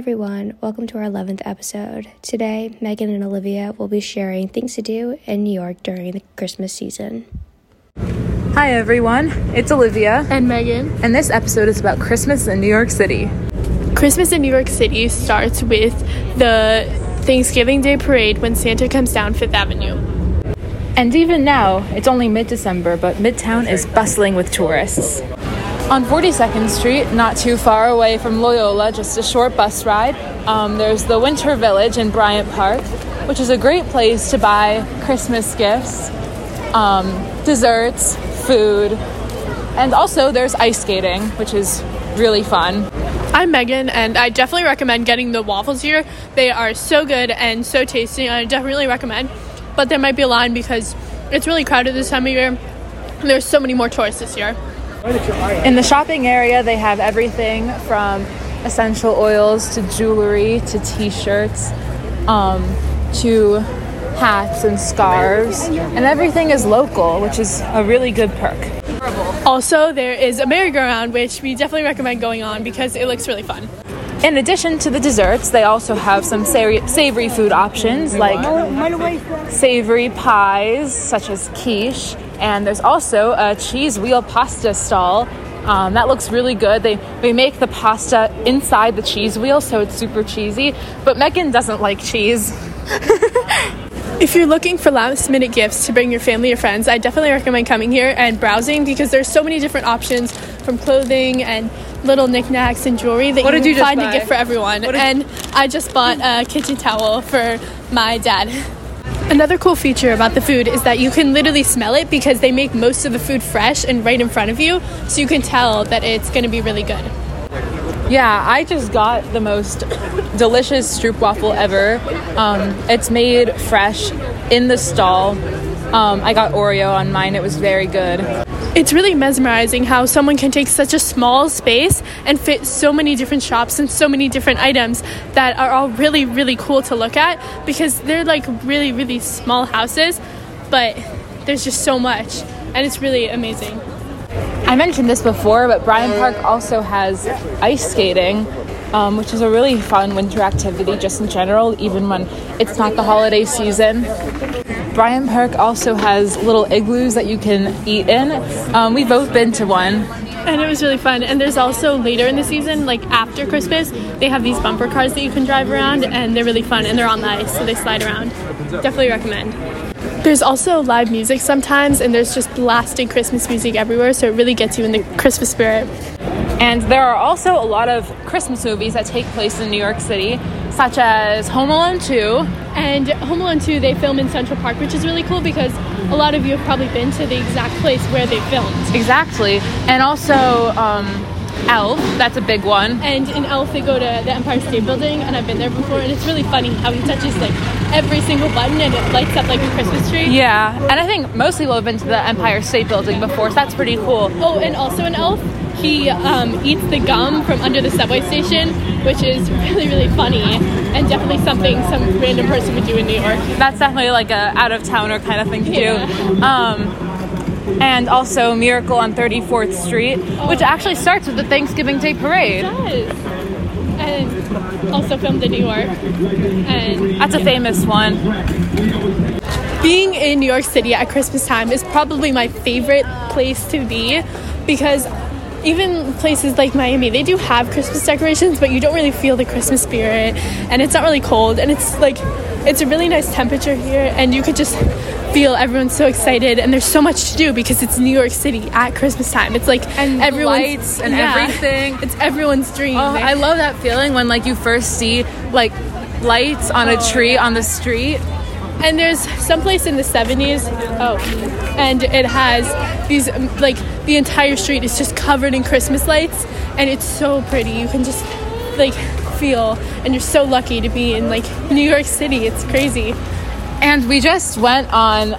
everyone, welcome to our 11th episode. Today, Megan and Olivia will be sharing things to do in New York during the Christmas season. Hi everyone, it's Olivia and Megan, and this episode is about Christmas in New York City. Christmas in New York City starts with the Thanksgiving Day Parade when Santa comes down Fifth Avenue. And even now, it's only mid-December, but Midtown is bustling with tourists. On 42nd Street, not too far away from Loyola, just a short bus ride, there's the Winter Village in Bryant Park, which is a great place to buy Christmas gifts, desserts, food, and also there's ice skating, which is really fun. I'm Megan, and I definitely recommend getting the waffles here. They are so good and so tasty, and I definitely recommend, but there might be a line because it's really crowded this time of year, and there's so many more tourists this year. In the shopping area, they have everything from essential oils to jewelry to t-shirts to hats and scarves, and everything is local, which is a really good perk. Also, there is a merry-go-round, which we definitely recommend going on because it looks really fun. In addition to the desserts, they also have some savory food options like savory pies such as quiche, and there's also a cheese wheel pasta stall that looks really good. They make the pasta inside the cheese wheel, so it's super cheesy, but Megan doesn't like cheese. If you're looking for last minute gifts to bring your family or friends, I definitely recommend coming here and browsing because there's so many different options from clothing and little knickknacks and jewelry that you can find a gift for everyone. And I just bought a kitchen towel for my dad. Another cool feature about the food is that you can literally smell it because they make most of the food fresh and right in front of you, so you can tell that it's going to be really good. Yeah, I just got the most delicious Stroopwafel ever. It's made fresh in the stall. I got Oreo on mine. It was very good. It's really mesmerizing how someone can take such a small space and fit so many different shops and so many different items that are all really, really cool to look at because they're like really, really small houses, but there's just so much and it's really amazing. I mentioned this before, but Bryant Park also has ice skating, which is a really fun winter activity just in general, even when it's not the holiday season. Bryant Park also has little igloos that you can eat in. We've both been to one. And it was really fun. And there's also later in the season, like after Christmas, they have these bumper cars that you can drive around, and they're really fun, and they're on the ice, so they slide around. Definitely recommend. There's also live music sometimes, and there's just blasting Christmas music everywhere, so it really gets you in the Christmas spirit. And there are also a lot of Christmas movies that take place in New York City, such as Home Alone 2. And Home Alone 2, they film in Central Park, which is really cool because a lot of you have probably been to the exact place where they filmed. Exactly. And also Elf, that's a big one. And in Elf, they go to the Empire State Building, and I've been there before, and it's really funny how he touches like every single button and it lights up like a Christmas tree. Yeah, and I think most people have been to the Empire State Building before, so that's pretty cool. Oh, and also in Elf, he eats the gum from under the subway station, which is really, really funny and definitely something some random person would do in New York. That's definitely like a out-of-towner kind of thing to do. And also Miracle on 34th Street, which actually starts with the Thanksgiving Day Parade. It does. And also filmed in New York. And that's a famous one. Being in New York City at Christmas time is probably my favorite place to be because even places like Miami, they do have Christmas decorations, but you don't really feel the Christmas spirit, and it's not really cold, and it's a really nice temperature here, and you could just feel everyone's so excited, and there's so much to do because it's New York City at Christmas time. It's like and everyone's lights and everything. It's everyone's dream. Oh, I love that feeling when like you first see like lights on a tree on the street. And there's someplace in the 70s, and it has these, like, the entire street is just covered in Christmas lights, and it's so pretty. You can just, like, feel, and you're so lucky to be in, like, New York City. It's crazy. And we just went on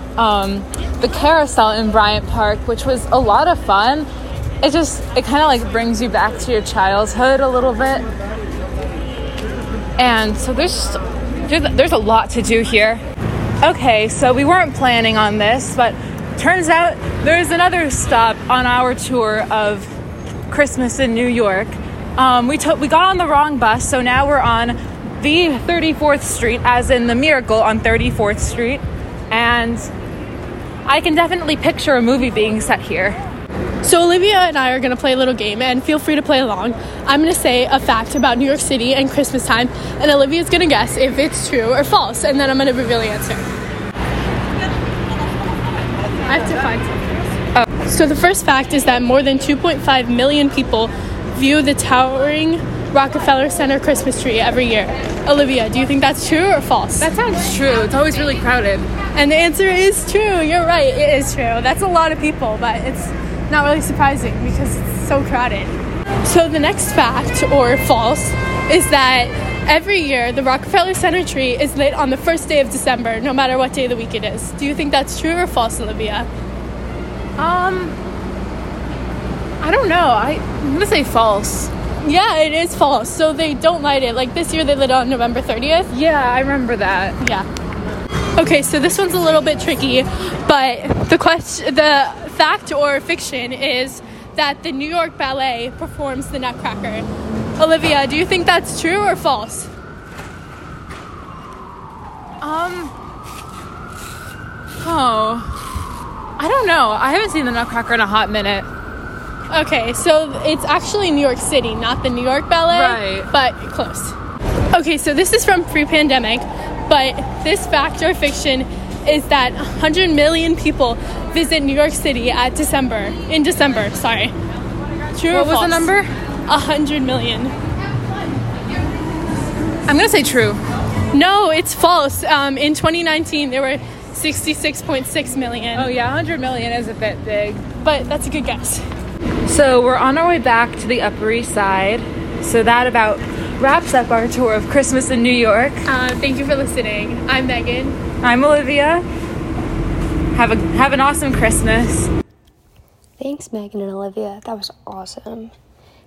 the carousel in Bryant Park, which was a lot of fun. It kind of, like, brings you back to your childhood a little bit. And so there's a lot to do here. Okay, so we weren't planning on this, but turns out there's another stop on our tour of Christmas in New York, We got on the wrong bus, so now we're on the 34th Street, as in the miracle on 34th Street. And I can definitely picture a movie being set here. So Olivia and I are going to play a little game, and feel free to play along. I'm going to say a fact about New York City and Christmas time, and Olivia's going to guess if it's true or false, and then I'm going to reveal the answer. I have to find something. Oh. So the first fact is that more than 2.5 million people view the towering Rockefeller Center Christmas tree every year. Olivia, do you think that's true or false? That sounds true. It's always really crowded. And the answer is true. You're right. It is true. That's a lot of people, but it's not really surprising because it's so crowded. So the next fact, or false, is that every year the Rockefeller Center tree is lit on the first day of December, no matter what day of the week it is. Do you think that's true or false, Olivia? I don't know. I'm going to say false. Yeah, it is false. So they don't light it. Like this year they lit it on November 30th. Yeah, I remember that. Yeah. Okay, so this one's a little bit tricky, but the fact or fiction is that the New York Ballet performs the Nutcracker. Olivia, do you think that's true or false? I don't know. I haven't seen the Nutcracker in a hot minute. Okay, so it's actually New York City, not the New York Ballet, right, but close. Okay, so this is from pre-pandemic, but this fact or fiction is that 100 million people visit New York City in December. True or false? What was the number? 100 million. I'm going to say true. No, it's false. In 2019, there were 66.6 million. Oh, yeah, 100 million is a bit big. But that's a good guess. So we're on our way back to the Upper East Side. So that about wraps up our tour of Christmas in New York. Thank you for listening. I'm Megan. I'm Olivia. Have an awesome Christmas. Thanks, Megan and Olivia. That was awesome.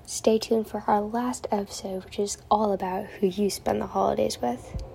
Stay tuned for our last episode, which is all about who you spend the holidays with.